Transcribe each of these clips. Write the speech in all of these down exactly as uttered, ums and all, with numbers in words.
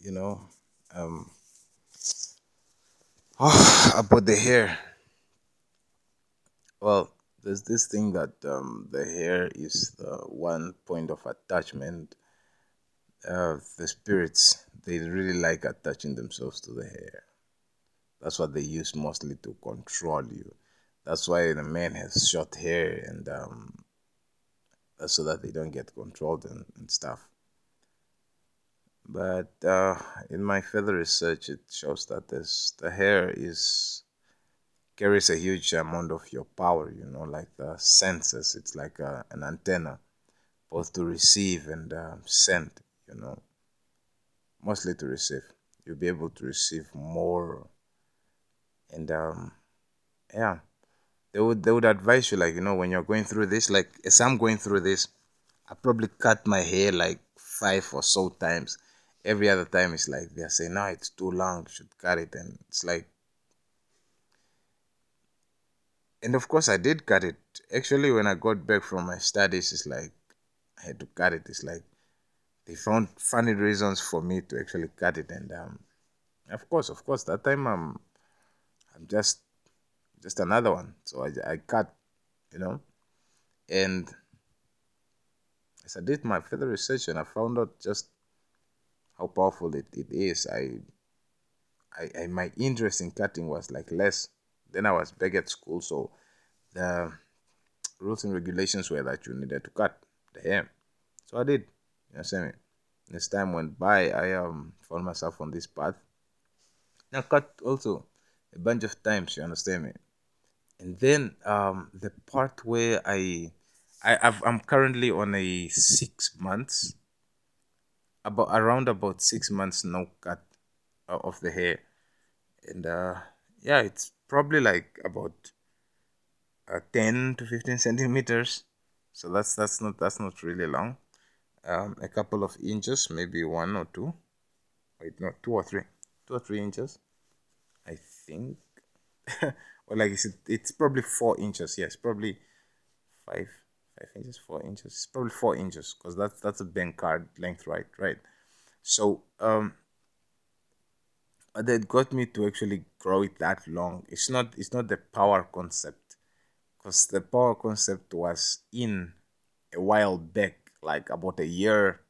you know. Um, oh, about the hair. Well, there's this thing that um, the hair is the one point of attachment. Uh, the spirits, they really like attaching themselves to the hair. That's what they use mostly to control you. That's why the man has short hair, and um, that's so that they don't get controlled and, and stuff. But uh, in my further research, it shows that this, the hair is carries a huge amount of your power, you know, like the senses. It's like a, an antenna, both to receive and uh, send, you know, mostly to receive. You'll be able to receive more. And um, yeah, they would they would advise you, like, you know, when you're going through this, like as I'm going through this, I probably cut my hair like five or so times. Every other time it's like they're saying, no, it's too long, you should cut it. And it's like, and of course I did cut it. Actually, when I got back from my studies, it's like I had to cut it. It's like they found funny reasons for me to actually cut it. And um, of course, of course, that time I'm I'm just just another one. So I, I cut, you know. And as I did my further research, and I found out just how powerful it, it is. I, I I my interest in cutting was like less. Then I was back at school, so the rules and regulations were that you needed to cut the hair. So I did. You know what I'm saying? As time went by, I um found myself on this path. And I cut also a bunch of times, you understand me? And then um the part where I I I've, I'm currently on a six months about around about six months no cut of the hair, and uh yeah, it's probably like about uh, ten to fifteen centimeters. So that's that's not that's not really long. Um, a couple of inches, maybe one or two. Wait, no, two or three, two or three inches, I think. Or like it's it's probably four inches. Yes, probably five, five inches, four inches. It's probably four inches because that's that's a bank card length, right? Right. So um. that got me to actually grow it that long. It's not it's not the power concept, because the power concept was in a while back, like about a year,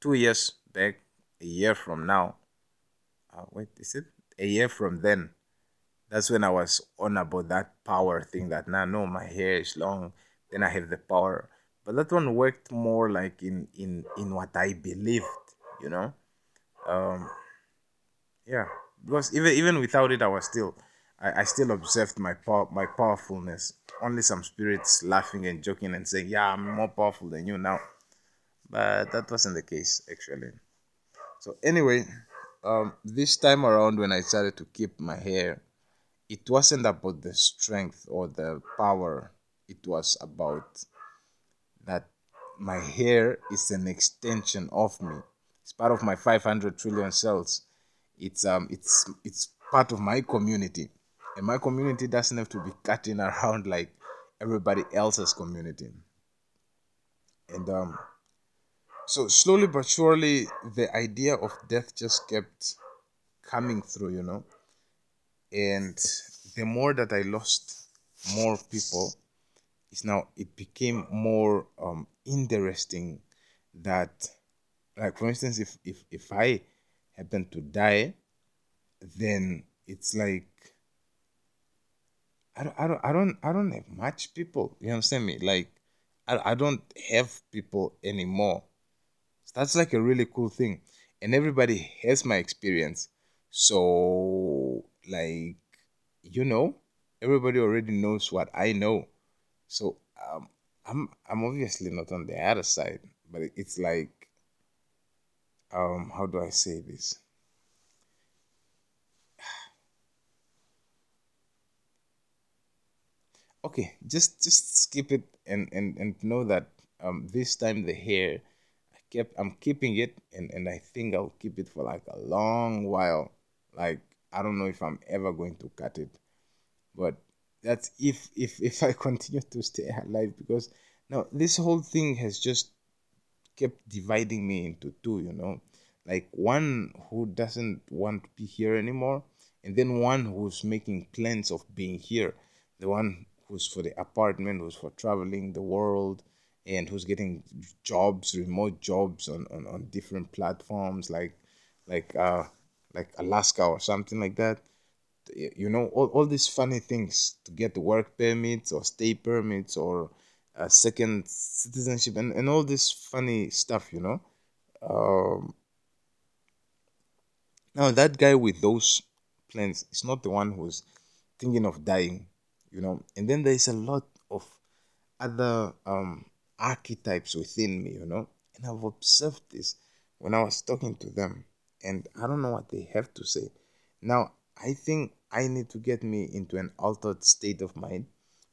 two years back, a year from now. Uh, wait, is it? A year from then. That's when I was on about that power thing that now, nah, no, my hair is long, then I have the power. But that one worked more like in, in, in what I believed, you know? Um... Yeah, because even even without it, I was still, I, I still observed my power, my powerfulness. Only some spirits laughing and joking and saying, "Yeah, I'm more powerful than you now," but that wasn't the case actually. So anyway, um, this time around when I started to keep my hair, it wasn't about the strength or the power. It was about that my hair is an extension of me. It's part of my five hundred trillion cells. It's um, it's it's part of my community, and my community doesn't have to be cutting around like everybody else's community. And um, so slowly but surely, the idea of death just kept coming through, you know. And the more that I lost, more people, it's now it became more um interesting that, like for instance, if if if I happen to die, then it's like I don't I don't I don't I don't have much people. You understand me? Like I I don't have people anymore. So that's like a really cool thing. And everybody has my experience. So like, you know, everybody already knows what I know. So um I'm I'm obviously not on the other side, but it's like Um, how do I say this? Okay, just just skip it and, and, and know that um this time the hair I kept I'm keeping it and, and I think I'll keep it for like a long while. Like I don't know if I'm ever going to cut it. But that's if if, if I continue to stay alive, because now this whole thing has just kept dividing me into two, you know. like one who doesn't want to be here anymore, and then one who's making plans of being here, the one who's for the apartment, who's for traveling the world, and who's getting jobs, remote jobs on, on, on different platforms like like uh like Alaska or something like that. You know, all, all these funny things to get the work permits or stay permits or a second citizenship and, and all this funny stuff, you know. Um, now, that guy with those plans is not the one who's thinking of dying, you know. And then there's a lot of other um, archetypes within me, you know. And I've observed this when I was talking to them. And I don't know what they have to say. Now, I think I need to get me into an altered state of mind,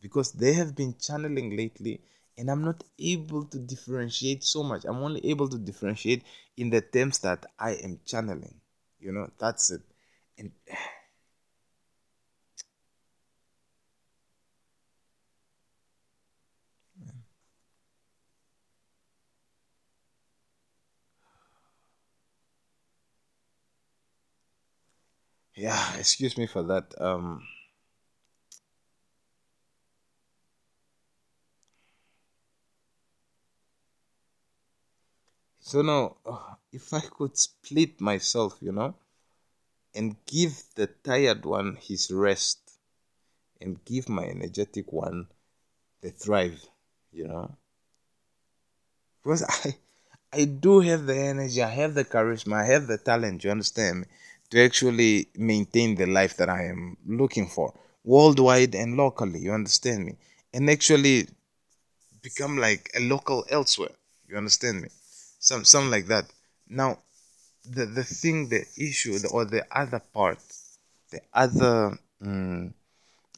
because they have been channeling lately and I'm not able to differentiate so much. I'm only able to differentiate in the terms that I am channeling. You know, that's it. And yeah, excuse me for that. Um... So now, if I could split myself, you know, and give the tired one his rest and give my energetic one the thrive, you know. Because I, I do have the energy, I have the charisma, I have the talent, you understand, to actually maintain the life that I am looking for, worldwide and locally, you understand me, and actually become like a local elsewhere, you understand me. Some, some like that. Now, the the thing, the issue, the, or the other part, the other, um,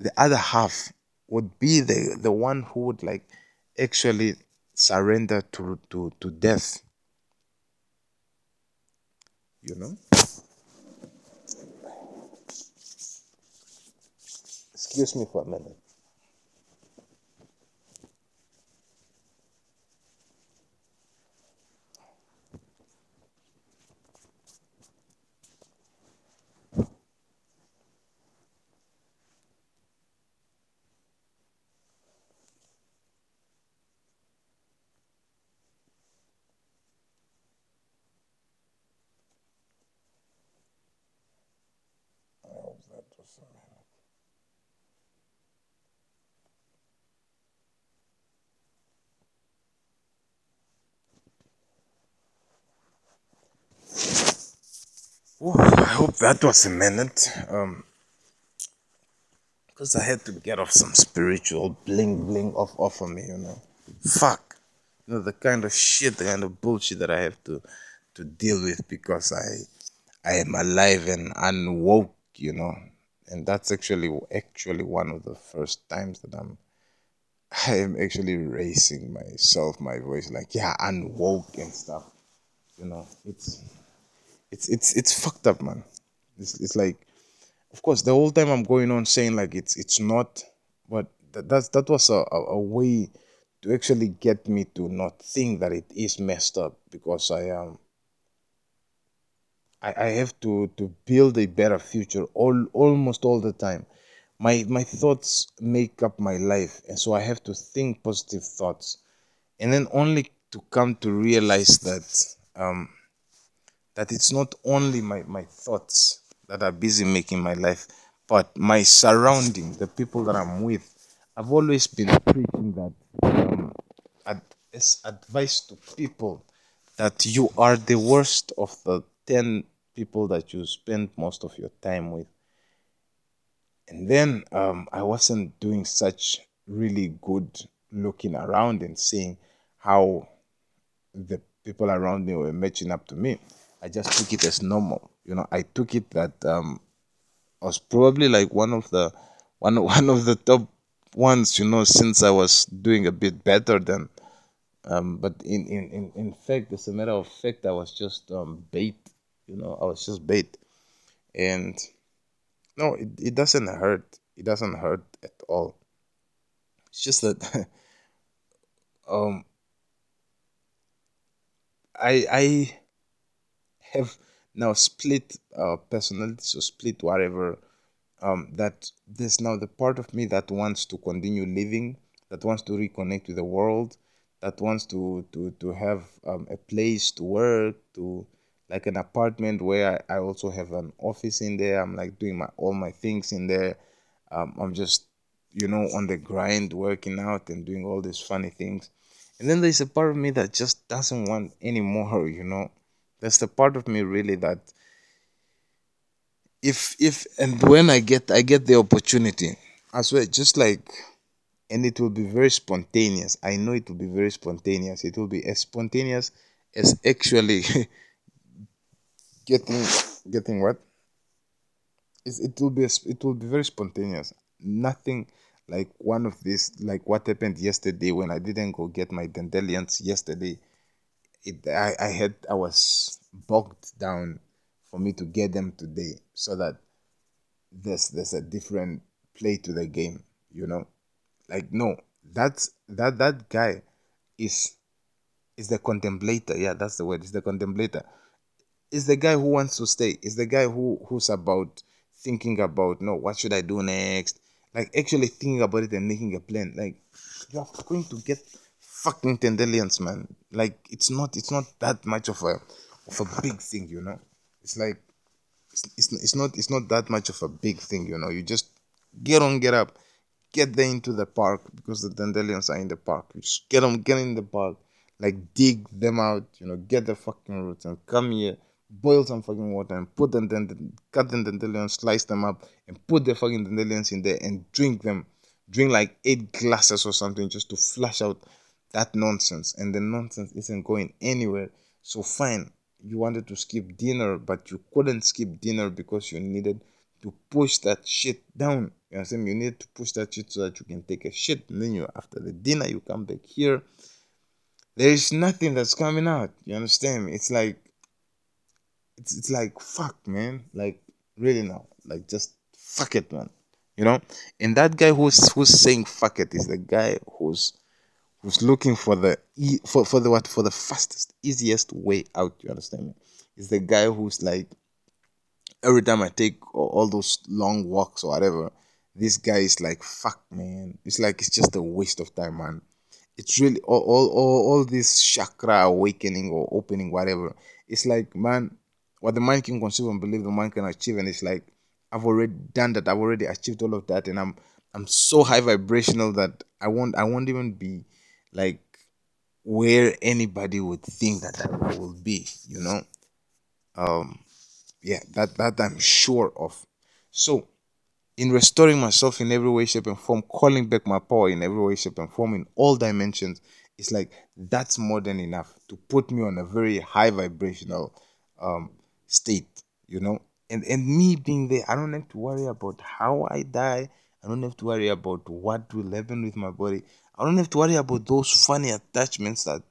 the other half would be the, the one who would like actually surrender to to, to death. You know. Excuse me for a minute. Ooh, I hope that was a minute, um, because I had to get off some spiritual bling bling off, off of me, you know. Fuck, you know, the kind of shit, the kind of bullshit that I have to, to deal with because I, I am alive and unwoke, you know, and that's actually actually one of the first times that I'm, I am actually raising myself, my voice, like yeah, unwoke and stuff, you know. It's. It's it's it's fucked up, man. It's it's like, of course, the whole time I'm going on saying like it's it's not, but that that's, that was a, a, a way to actually get me to not think that it is messed up, because I um I I have to, to build a better future all almost all the time. My my thoughts make up my life, and so I have to think positive thoughts, and then only to come to realize that um. that it's not only my, my thoughts that are busy making my life, but my surrounding, the people that I'm with. I've always been preaching that um, ad- advice to people that you are the worst of the ten people that you spend most of your time with. And then um, I wasn't doing such really good looking around and seeing how the people around me were matching up to me. I just took it as normal, you know. I took it that um, I was probably like one of the one one of the top ones, you know, since I was doing a bit better than. Um, but in, in, in, in fact, as a matter of fact, I was just um, bait, you know. I was just bait, and no, it, it doesn't hurt. It doesn't hurt at all. It's just that um, I I. have now split uh, personalities or split whatever, um, that there's now the part of me that wants to continue living, that wants to reconnect with the world, that wants to to, to have um, a place to work, to like an apartment where I, I also have an office in there. I'm like doing my all my things in there. Um, I'm just, you know, on the grind, working out and doing all these funny things. And then there's a part of me that just doesn't want any more, you know. That's the part of me really that if if and when I get I get the opportunity, I swear, just like, and it will be very spontaneous. I know it will be very spontaneous. It will be as spontaneous as actually getting getting what? It's, it will be it will be very spontaneous. Nothing like one of these, like what happened yesterday when I didn't go get my dandelions yesterday. It I, I had I was bogged down for me to get them today, so that there's there's a different play to the game, you know. Like no, that's that that guy is is the contemplator. Yeah, that's the word. Is the contemplator. Is the guy who wants to stay. Is the guy who who's about thinking about no, what should I do next? Like actually thinking about it and making a plan. Like you're going to get fucking dandelions, man. Like it's not it's not that much of a of a big thing, you know. It's like it's it's, it's not it's not that much of a big thing, you know. You just get on, get up, get there into the park because the dandelions are in the park. You just get them, get in the park, like dig them out, you know. Get the fucking roots and come here. Boil some fucking water and put them, then cut the dandelions, slice them up, and put the fucking dandelions in there and drink them. Drink like eight glasses or something just to flush out that nonsense. And the nonsense isn't going anywhere. So fine, you wanted to skip dinner, but you couldn't skip dinner because you needed to push that shit down. You understand? You need to push that shit so that you can take a shit. And then you, after the dinner, you come back here. There is nothing that's coming out. You understand? It's like It's it's like, fuck, man. Like, really now. Like, just fuck it, man. You know? And that guy who's who's saying fuck it is the guy who's who's looking for the e- for, for the what for the fastest, easiest way out, you understand me? It's the guy who's like, every time I take all those long walks or whatever, this guy is like, fuck, man. It's like, it's just a waste of time, man. It's really, all all all, all this chakra awakening or opening, whatever. It's like, man, what the mind can conceive and believe the mind can achieve, and it's like I've already done that, I've already achieved all of that, and I'm I'm so high vibrational that I won't I won't even be like where anybody would think that I will be, you know. Um yeah, that, that I'm sure of. So in restoring myself in every way, shape and form, calling back my power in every way, shape and form, in all dimensions, it's like that's more than enough to put me on a very high vibrational um state, you know, and and me being there, I don't have to worry about how I die. I don't have to worry about what will happen with my body. I don't have to worry about those funny attachments that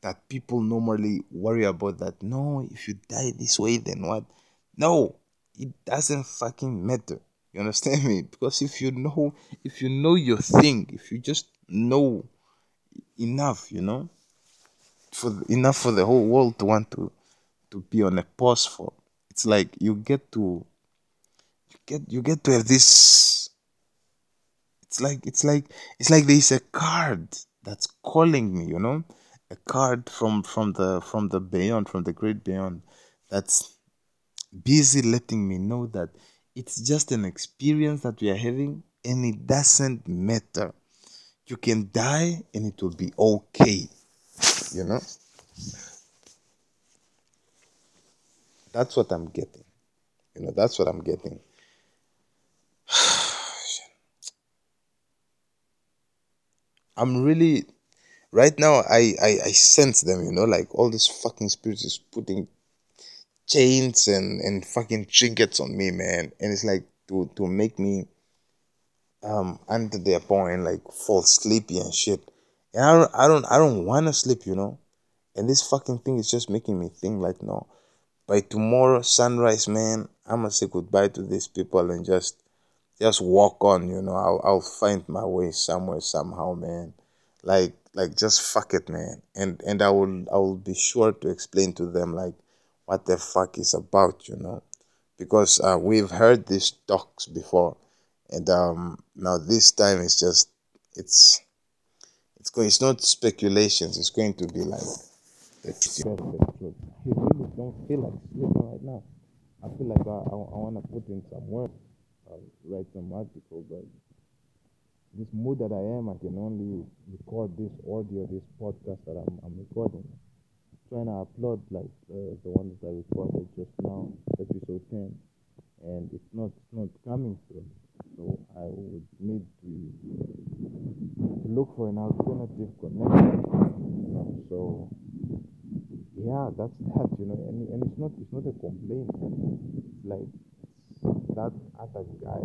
that people normally worry about. That no, if you die this way, then what? No, it doesn't fucking matter. You understand me? Because if you know, if you know your thing, if you just know enough, you know, for the, enough for the whole world to want to. to be on a pause for. It's like you get to you get you get to have this, it's like it's like it's like there's a card that's calling me, you know? A card from, from the from the beyond, from the great beyond, that's busy letting me know that it's just an experience that we are having and it doesn't matter. You can die and it will be okay. You know? That's what I'm getting. You know, that's what I'm getting. I'm really... Right now, I, I, I sense them, you know? Like, all these fucking spirits is putting chains and, and fucking trinkets on me, man. And it's like, to, to make me... Um, under their power and, like, fall sleepy and shit. And I don't, I don't, I don't want to sleep, you know? And this fucking thing is just making me think, like, no... By tomorrow, sunrise, man, I'm going to say goodbye to these people and just just walk on, you know. I'll I'll find my way somewhere, somehow, man. Like, like just fuck it, man. And and I will I will be sure to explain to them, like, what the fuck is about, you know, because uh, we've heard these talks before, and um, now this time it's just it's it's going it's not speculations. It's going to be like the truth. You really don't feel like sleeping right now. I feel like I I, I want to put in some work, I'll write some article, but this mood that I am, I can only record this audio, this podcast that I'm, I'm recording. I'm trying to upload like uh, the one that I recorded just now, episode ten, and it's not it's not coming through. So I would need to, to look for an alternative connection. You know? So yeah, that's that, you know. And and it's not it's not a complaint. It's like that other guy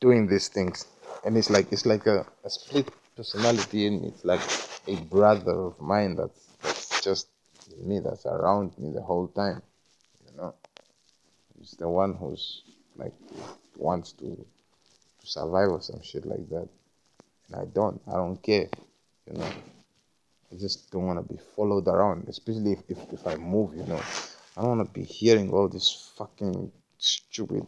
doing these things, and it's like it's like a, a split personality in me. It's like a brother of mine that's, that's just me, that's around me the whole time, you know. It's the one who's like wants to, to survive or some shit like that, and I don't I don't care, you know. I just don't want to be followed around, especially if, if, if I move, you know. I don't want to be hearing all this fucking stupid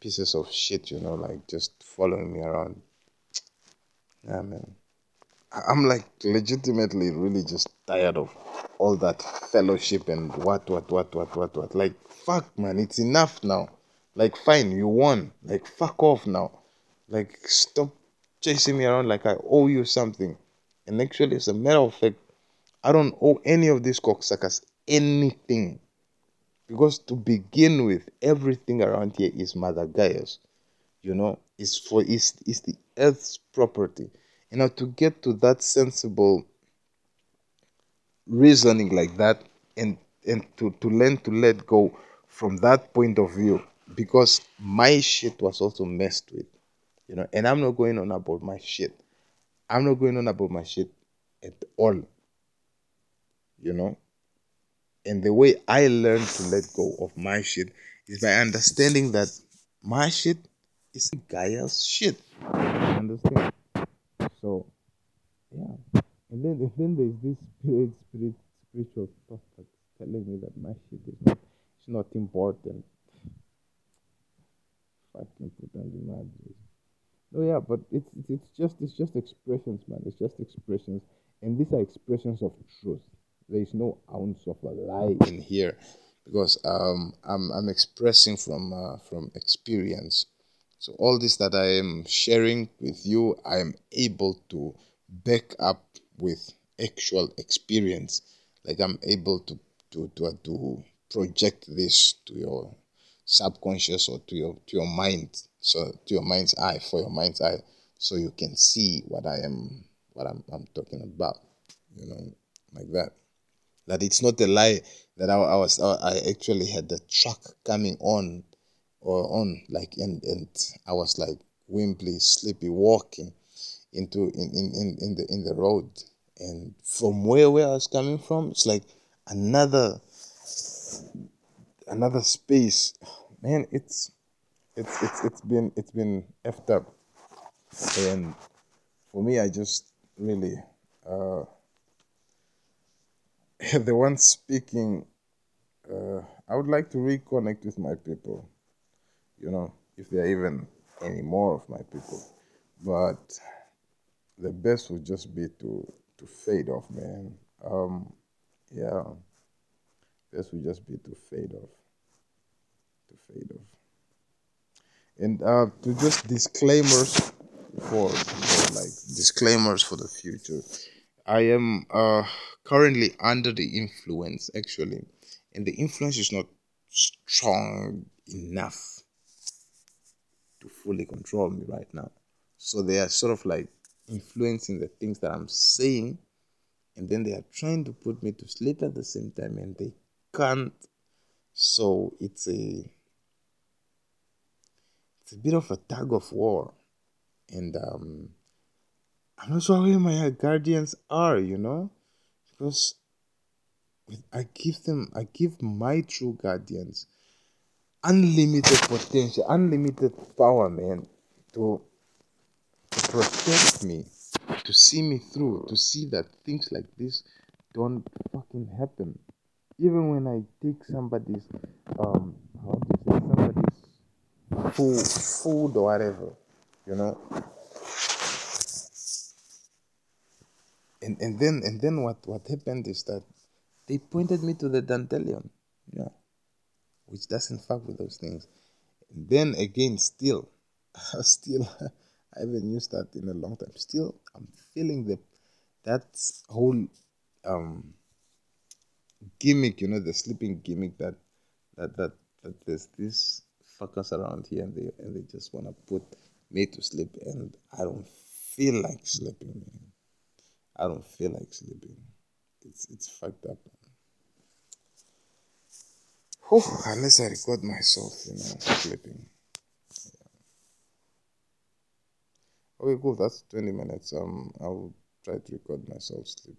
pieces of shit, you know, like just following me around. Yeah, man. I'm like legitimately really just tired of all that fellowship and what, what, what, what, what, what. Like, fuck, man, it's enough now. Like, fine, you won. Like, fuck off now. Like, stop chasing me around like I owe you something. And actually, as a matter of fact, I don't owe any of these cocksuckers anything. Because to begin with, everything around here is Mother Gaia's. You know, it's for it's, it's the earth's property. You know, to get to that sensible reasoning like that, and and to, to learn to let go from that point of view, because my shit was also messed with. You know, and I'm not going on about my shit. I'm not going on about my shit at all, you know. And the way I learned to let go of my shit is by understanding that my shit is Gaia's shit. I understand. So, yeah. And then, and then there's this spirit, spirit, spiritual stuff that's telling me that my shit is not, it's not important. Fucking put on the magic. Oh yeah, but it's it's just it's just expressions, man. It's just expressions, and these are expressions of truth. There is no ounce of a lie in here, because um I'm I'm expressing from uh, from experience. So all this that I am sharing with you, I am able to back up with actual experience. Like I'm able to to to uh, to project this to your subconscious or to your to your mind. So to your mind's eye, for your mind's eye, so you can see what I am, what I'm, I'm talking about, you know, like that. That it's not a lie that I, I was, I actually had the truck coming on, or on, like, and, and I was like wimply, sleepy, walking into in, in, in, in the in the road, and from where where I was coming from, it's like another another space, man. It's. It's it's it's been it's been effed up, and for me, I just really uh, the one speaking. Uh, I would like to reconnect with my people, you know, if there are even any more of my people. But the best would just be to to fade off, man. Um, yeah, best would just be to fade off, to fade off. And uh, to just disclaimers for, for like disclaimers for the future, I am uh, currently under the influence actually, and the influence is not strong enough to fully control me right now. So they are sort of like influencing the things that I'm saying, and then they are trying to put me to sleep at the same time, and they can't. So it's a It's a bit of a tug of war, and um, I'm not sure where my guardians are, you know, because I give them, I give my true guardians unlimited potential, unlimited power, man, to, to protect me to see me through, to see that things like this don't fucking happen. Even when I take somebody's, um, how do you say, somebody's food, food or whatever, you know. And and then and then what, what happened is that they pointed me to the Dantelion, you know, which doesn't fuck with those things. And then again, still, still, I haven't used that in a long time. Still, I'm feeling the that whole um gimmick, you know, the sleeping gimmick that that that, that there's these fuckers around here and they and they just wanna put me to sleep, and I don't feel like sleeping, man. I don't feel like sleeping. It's it's fucked up. Whew, unless I record myself, you know, sleeping. Yeah. Okay, cool. That's twenty minutes. Um, I'll try to record myself sleeping.